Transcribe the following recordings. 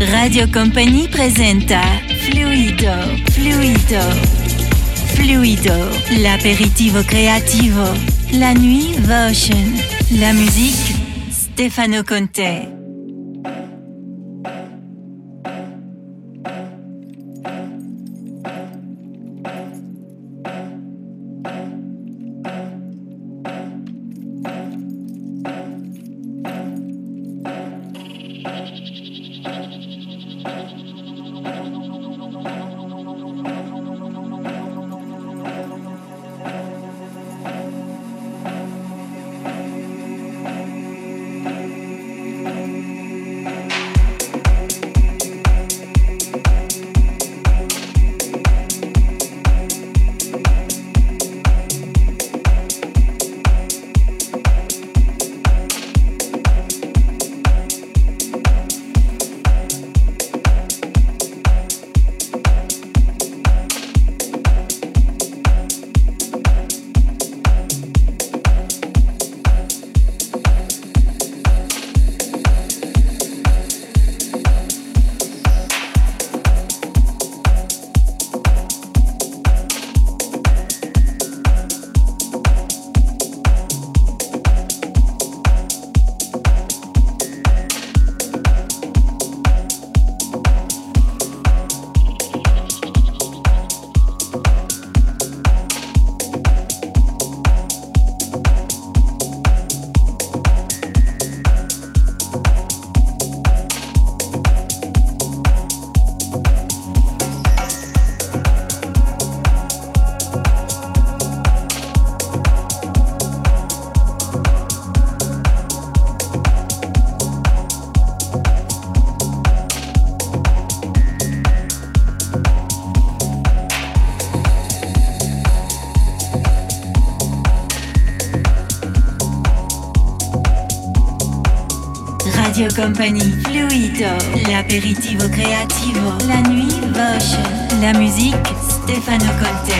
Radio Compagnia presenta Fluidó, Fluidó, Fluidó, l'aperitivo creativo, la nuit Votion, la musique Stefano Conte. Radio Compagnia, Fluidó, l'aperitivo creativo, la nuit Votion, la musique Stefano Conte.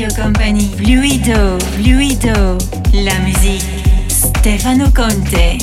Radio Compagnia. Fluidó, Fluidó. La musique, Stefano Conte.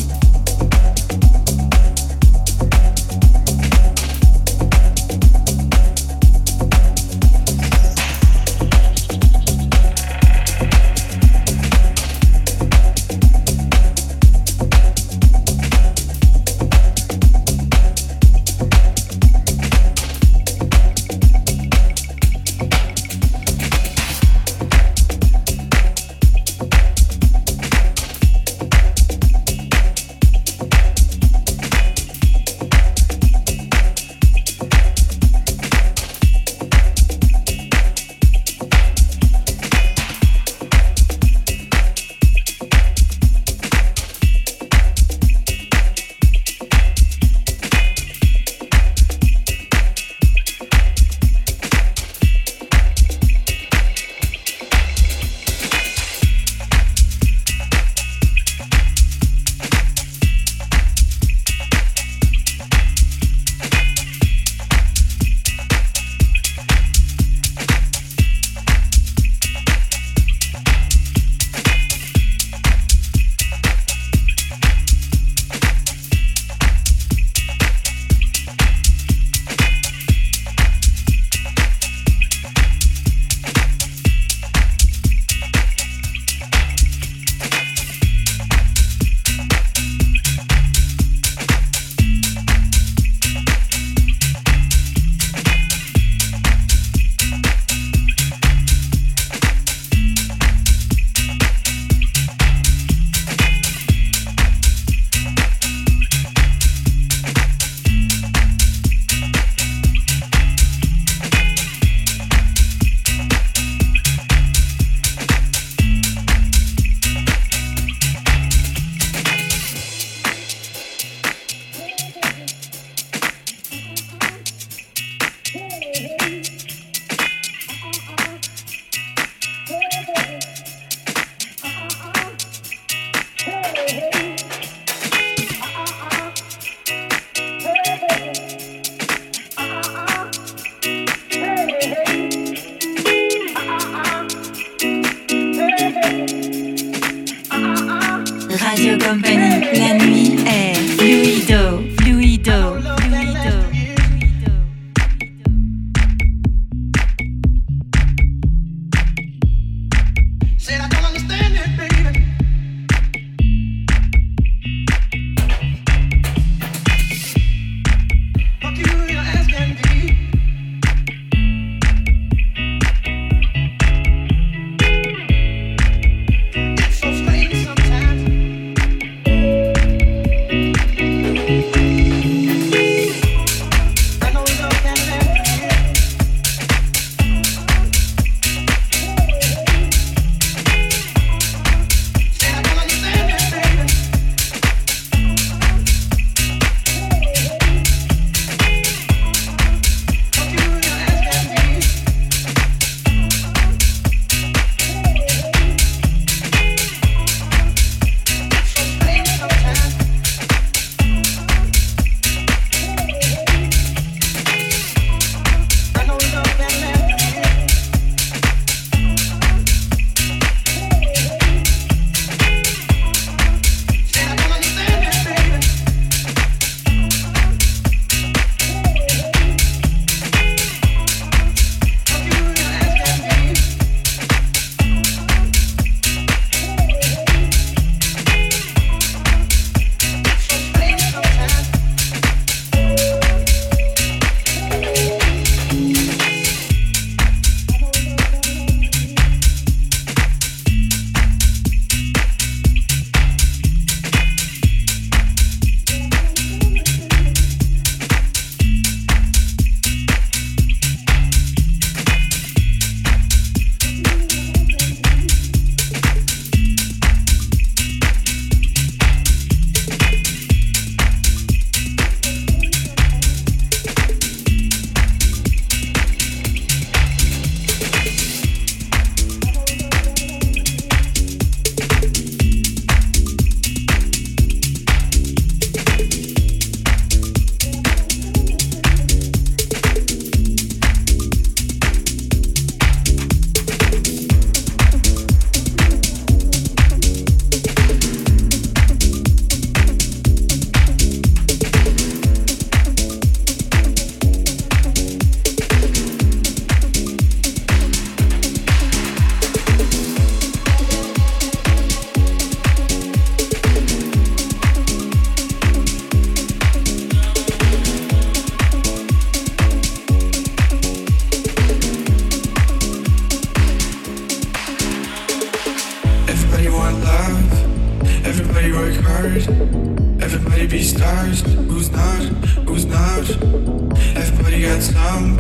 gets numb.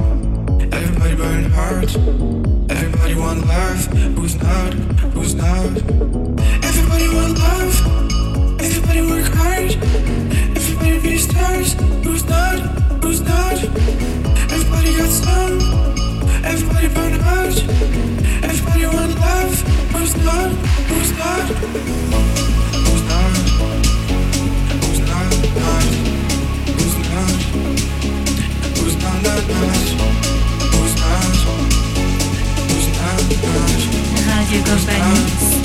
Everybody burn hearts. Everybody want love. Who's not? Who's not? Everybody want love. Everybody work hard. Everybody be stars. Who's not? Who's not? Everybody gets numb. Everybody burn hearts. Everybody want love. Who's not? Who's not? Who's not? Who's not? Who's not? Who's not? Who's not? Radio Compagnia,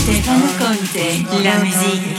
Stefano Conte, la musique.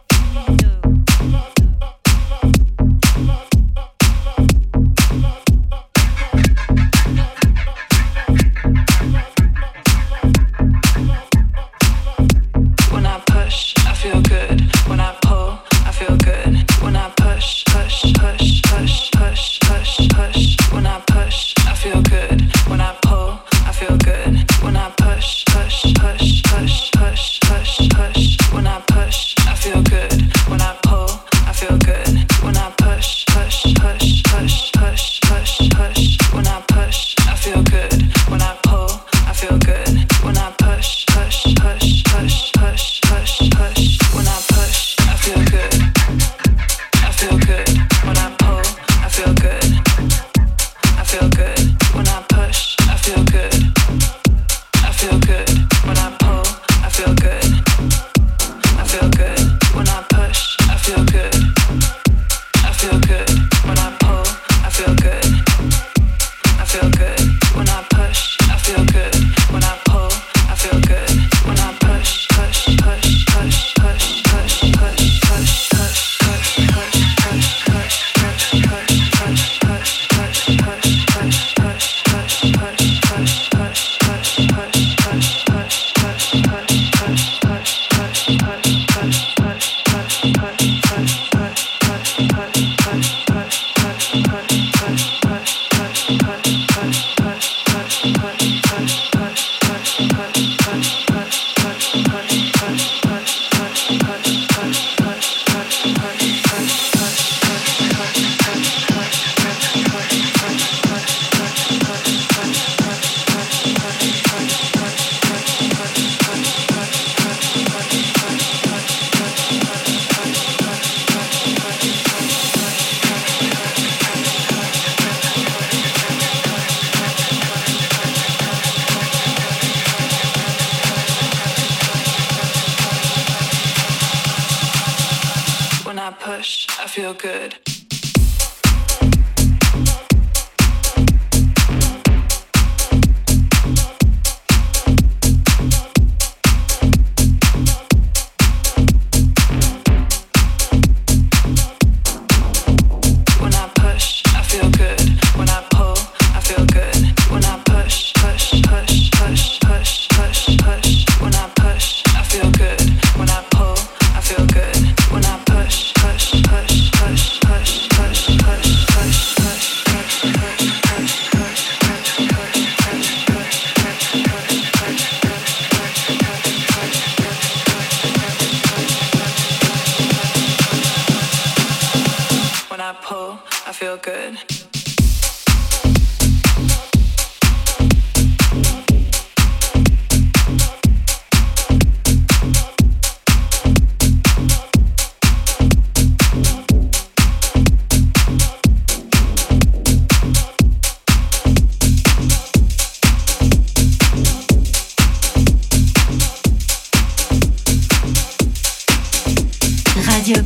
so good.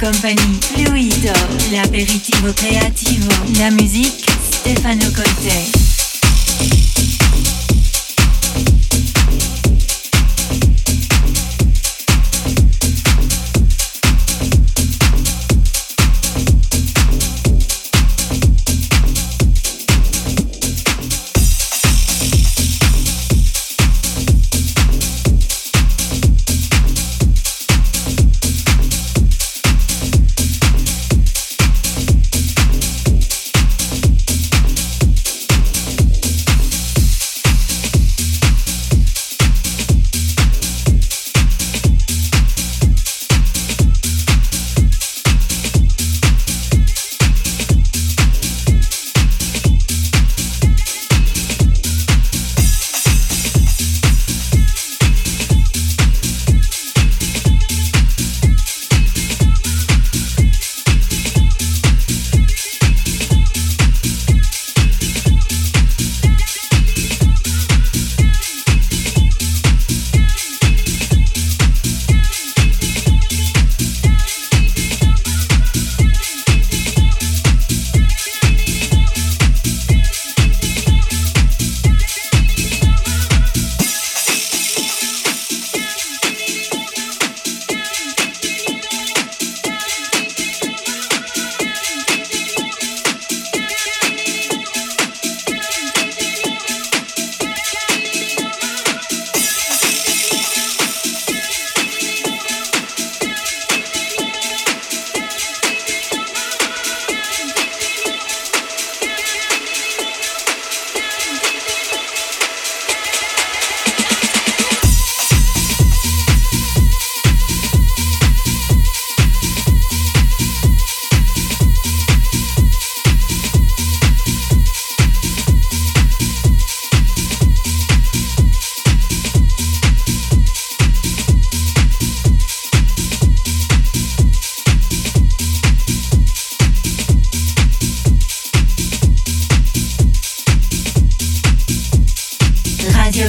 Compagnie Fluidó, l'aperitivo creativo, la musique Stefano Conte.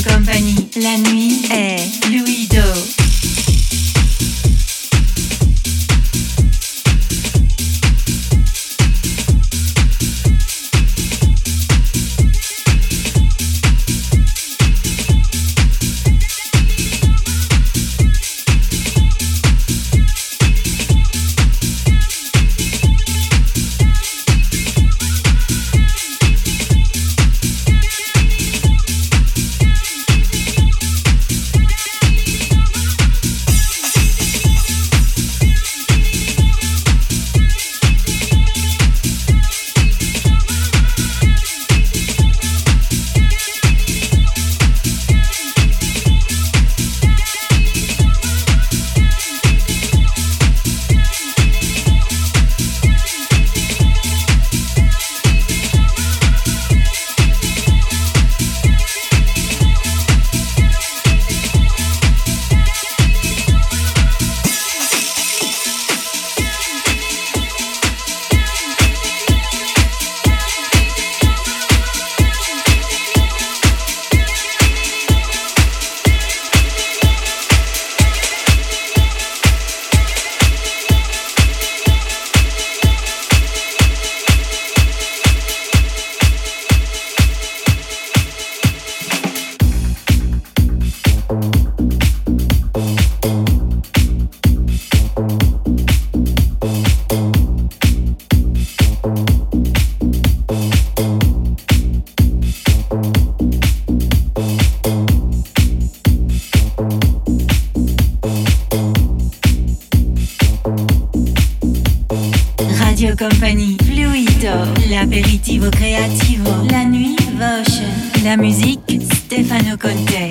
Compagnie, la nuit est Fluidó. Positivo, creativo, la nuit, Voce, la musique, Stefano Conte.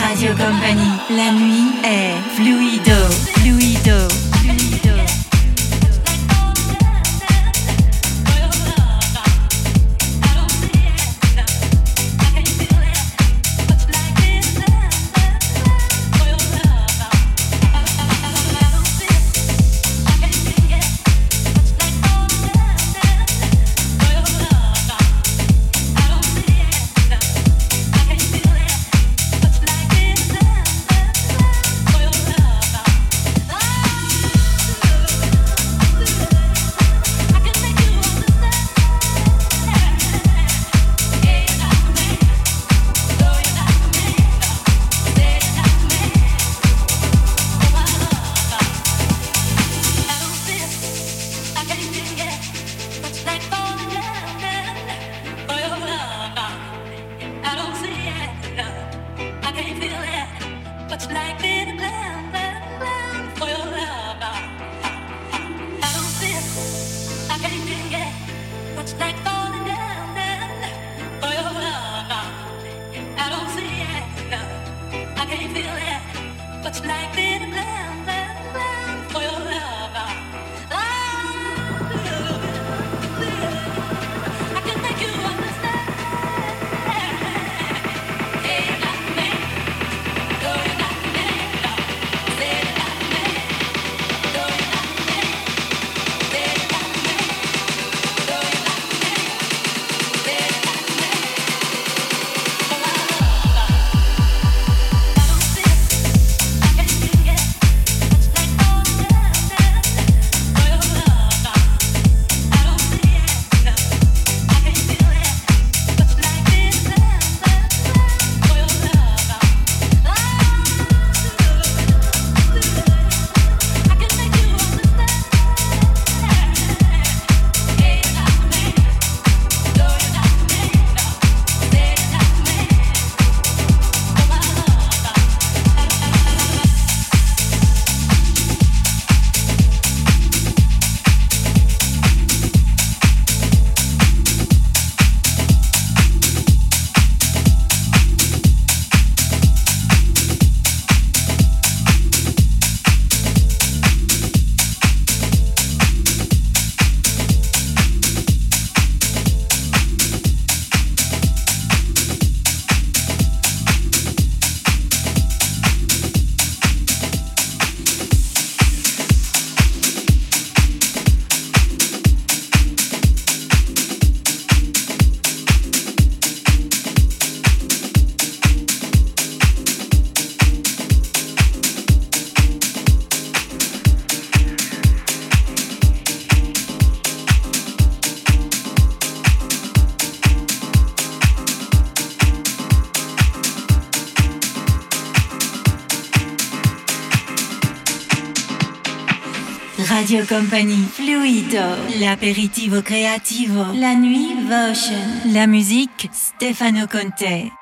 Radio Compagnia, la nuit è Fluidó, Fluidó. Radio Compagnia. Fluidó, l'aperitivo creativo. La nuit, Votion. La musique, Stefano Conte.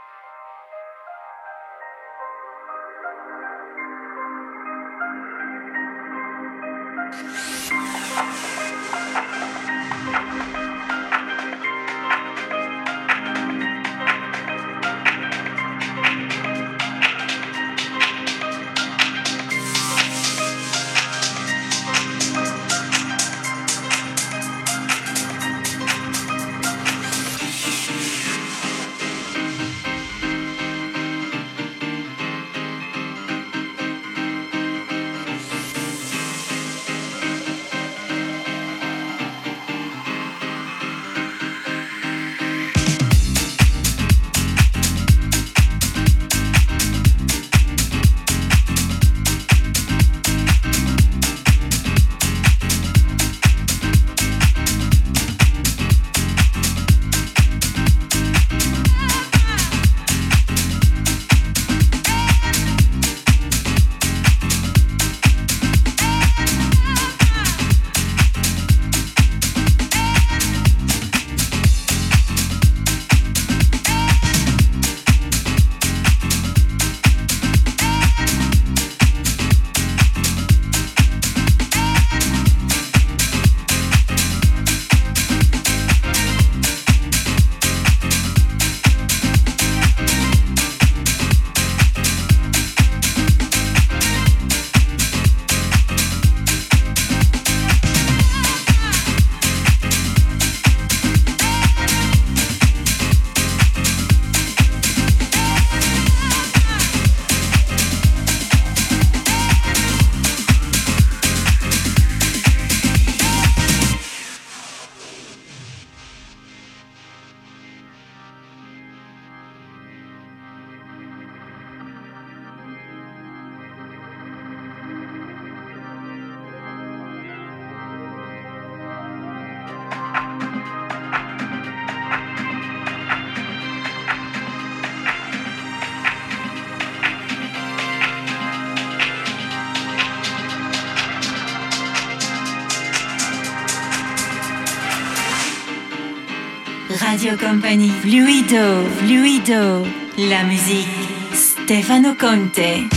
Radio Compagnia. Fluidó, Fluidó. La musique, Stefano Conte.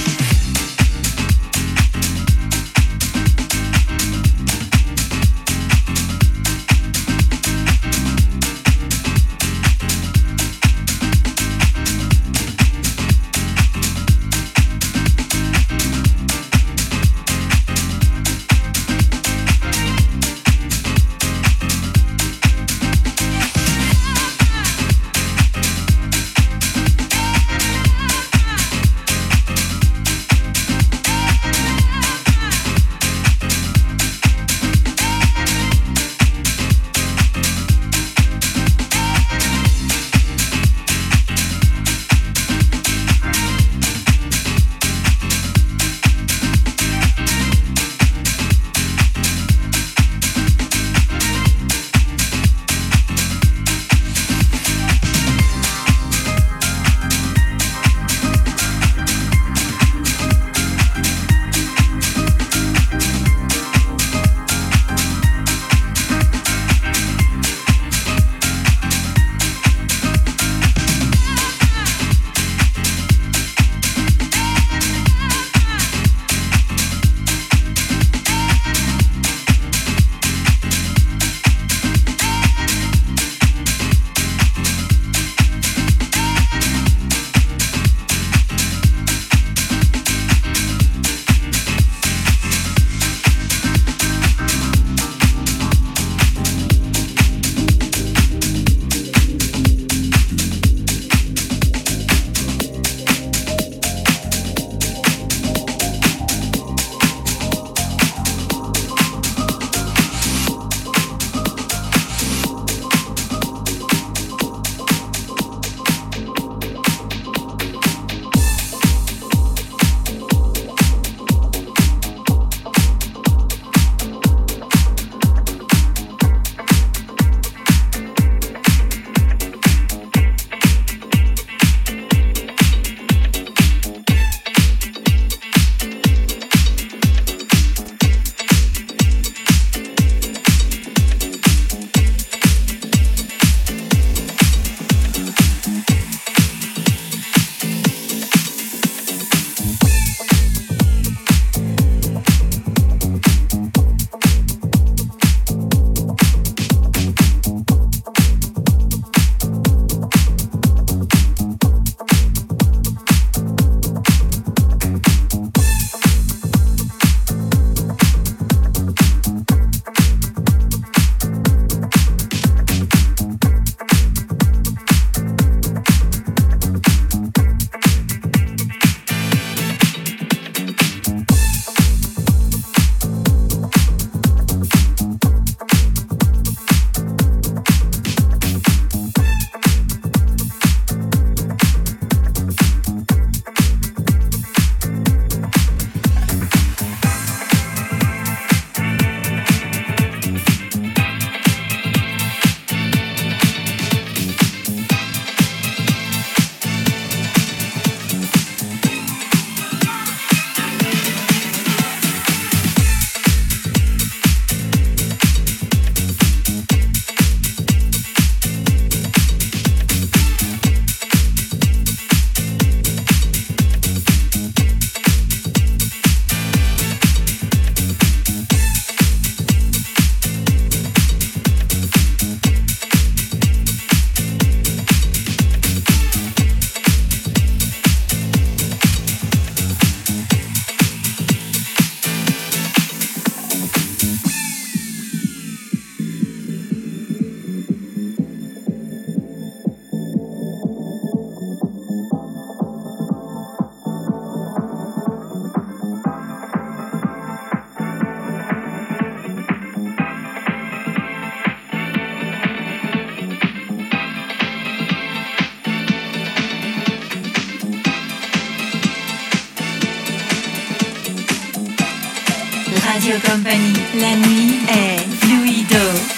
Radio Compagnia, la nuit è Fluidó.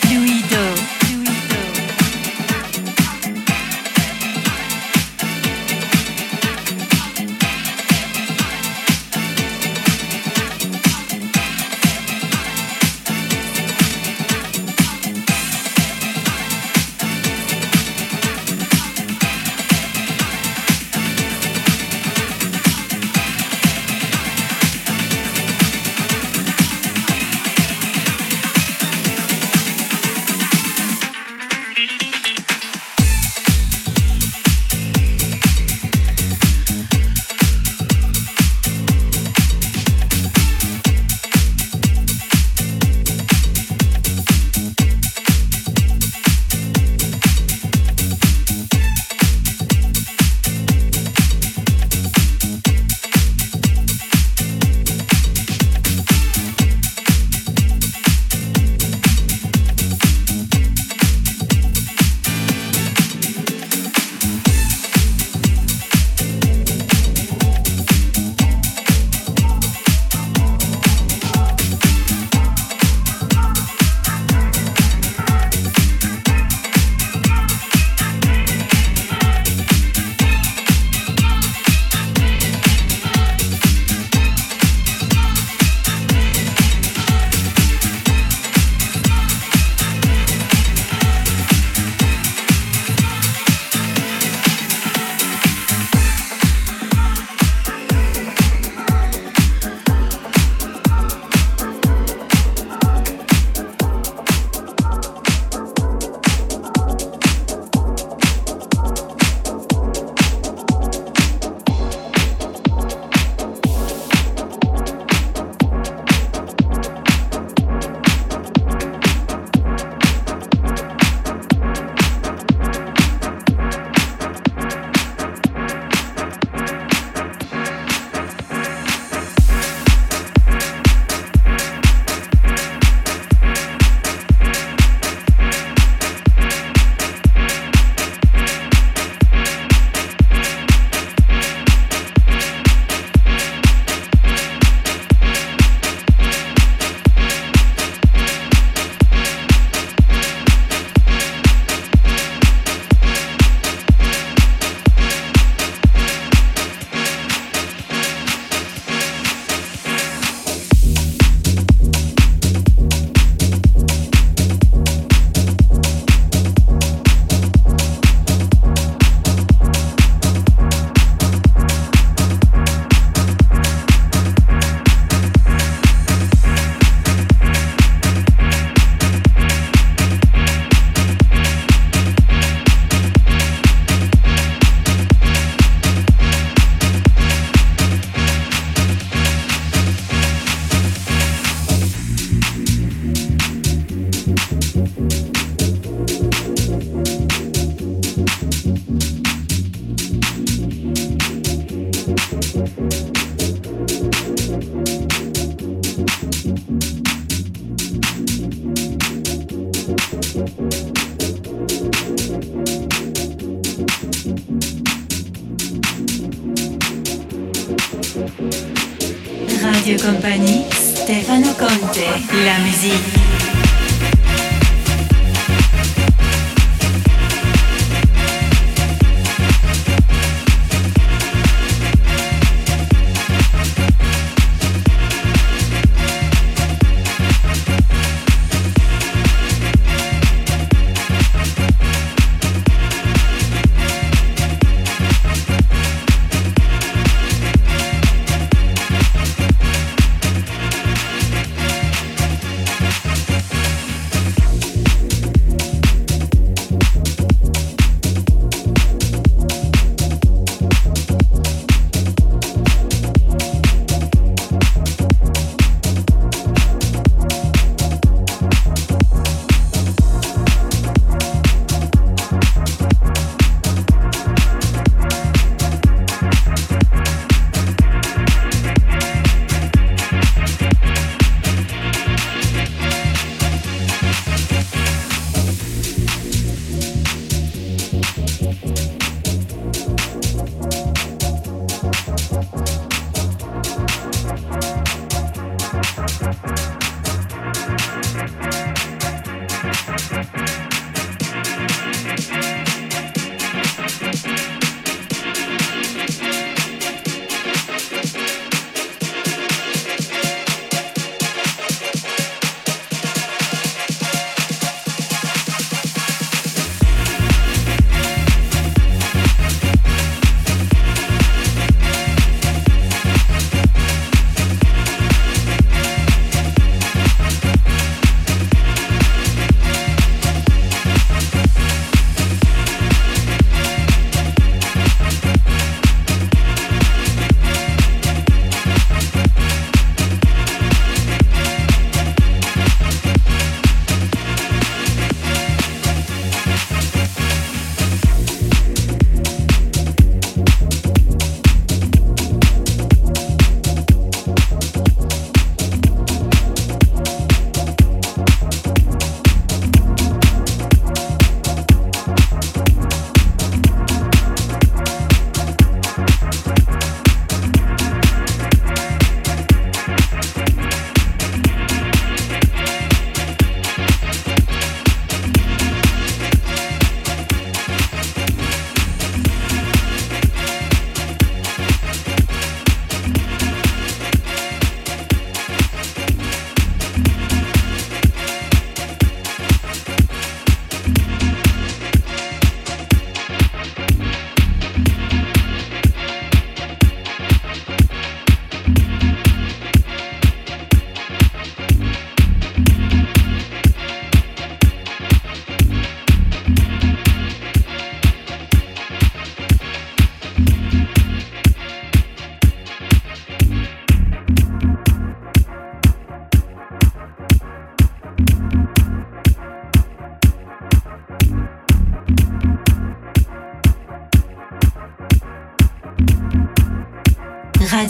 Radio Compagnia, Stefano Conte, la musique.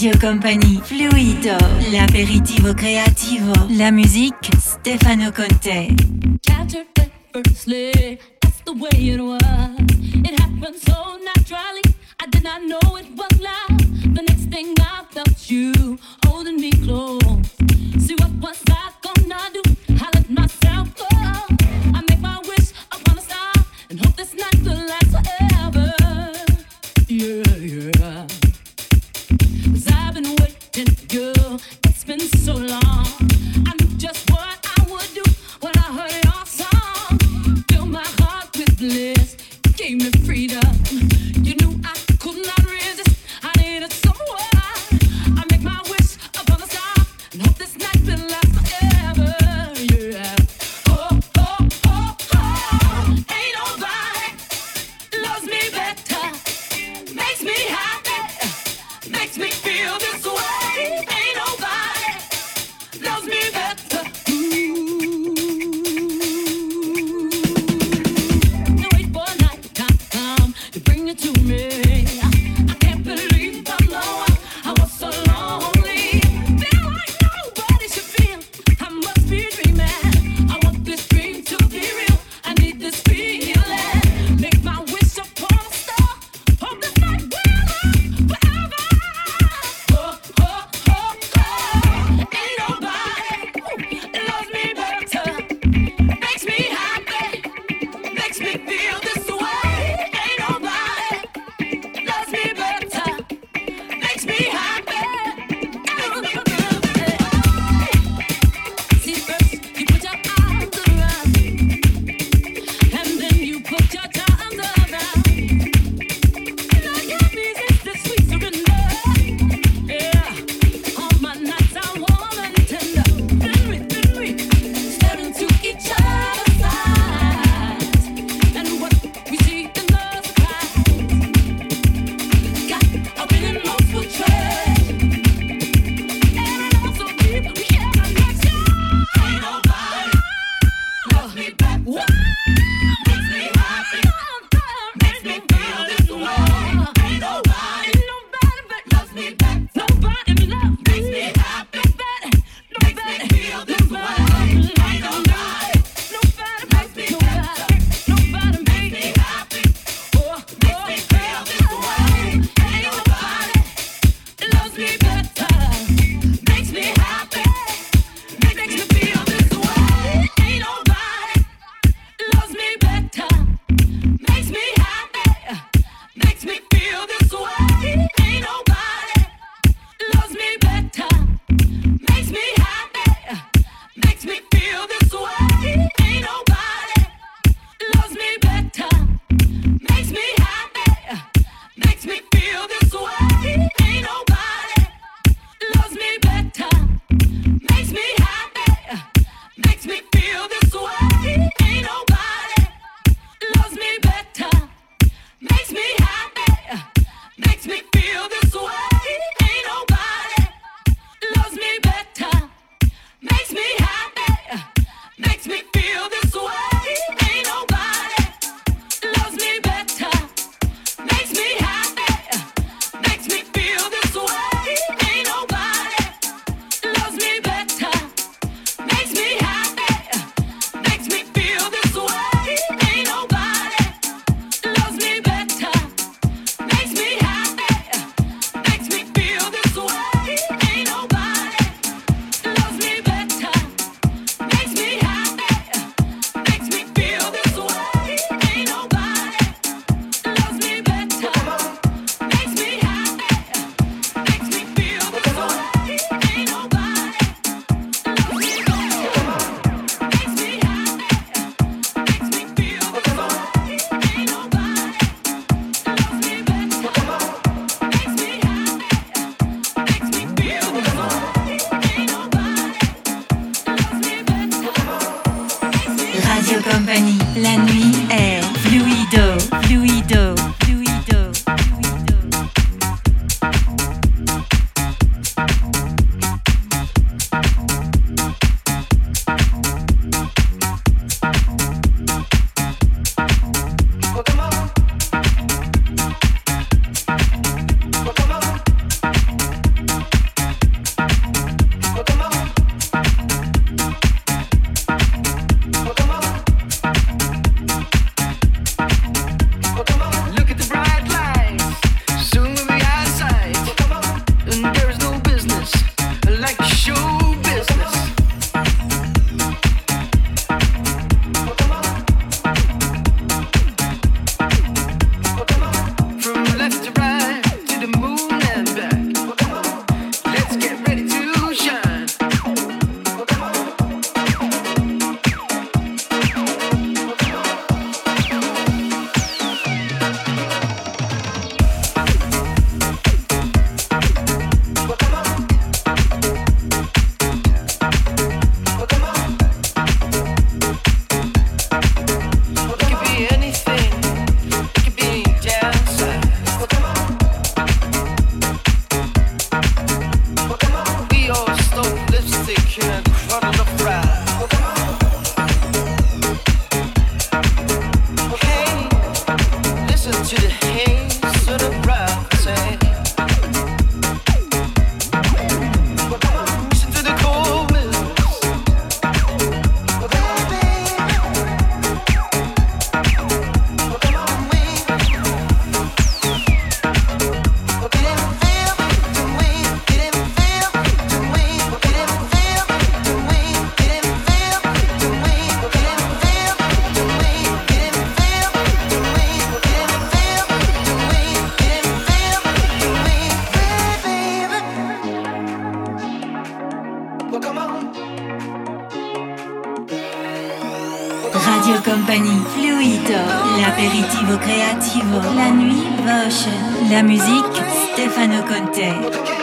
Radio Compagnia, Fluidó, l'aperitivo creativo, la musique, Stefano Conte. Captured effortlessly, that's the way it was. It happened so naturally, I did not know it was love. The next thing I felt you holding me close. See what was I gonna do? I let myself go. I make my wish upon a star and hope this night will last forever. Yeah. 'Cause I've been waiting, girl, it's been so long. I knew just what I would do when I heard your song. Fill my heart with bliss, you gave me freedom. You knew I could not resist, I needed someone. I make my wish upon the star and hope this night will last forever. Yeah. Oh, ain't nobody loves me better, makes me happy, makes me feel this way. Ain't nobody loves me better. Ooh. I wait for nighttime come to bring it to me. I can't believe I'm alone. I was so lonely. Feel like nobody should feel. I must be dreaming. I want this dream to be real. I need this feeling. Make my wish upon a star. Hope this night will last forever. Oh, ain't nobody loves me better, makes me happy, makes me feel this way. Ain't nobody loves me better, makes me happy, makes me feel this way. See, first you put your arms around me, and then you put your charms around me. Now your music is sweet surrender. Yeah. All my nights are warm and tender. Then we stare into each other's eyes, and what we see in the surprise got a really emotional treasure, and I know so deep we have a connection. Ain't nobody loves me better, makes me happy, makes me feel this way. Ain't nobody loves me better, nobody makes me happy, makes me feel this way. Ain't nobody loves me better, makes me happy, makes me feel this way. Ain't nobody loves me better, makes me happy, makes me feel this way. Ain't nobody loves me better, makes me happy, makes me feel this way. Ain't nobody loves me better, makes me happy, makes me feel this way. Ain't nobody loves me better, makes me happy, makes me feel this way. Ain't nobody loves me better, makes me happy, makes me feel this way. Ain't nobody loves me better, makes me happy, makes me feel this way. Ain't nobody loves me better, makes me happy, makes me feel this way. Ain't nobody loves me better, makes me happy, makes me feel this way. Ain't nobody loves me better, makes me happy, makes me feel this way. Ain't nobody loves me better, makes me happy, makes me feel this way. Ain't nobody loves me better, makes me happy, makes me feel this way. Ain't nobody loves me better, makes me happy, makes me feel this way. Ain't nobody loves me better, makes me happy, makes me feel this way. Ain't nobody loves me better, makes me happy, makes me feel this way. Ain't nobody loves me better. Radio Compagnia, la nuit è Fluidó, Fluidó, Fluidó, Fluidó. Come on. Radio Compagnie, Fluidó, l'aperitivo creativo, la nuit voce, la musique, Stefano Conte.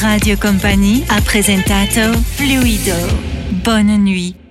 Radio Compagnie ha presentato Fluidó. Bonne nuit.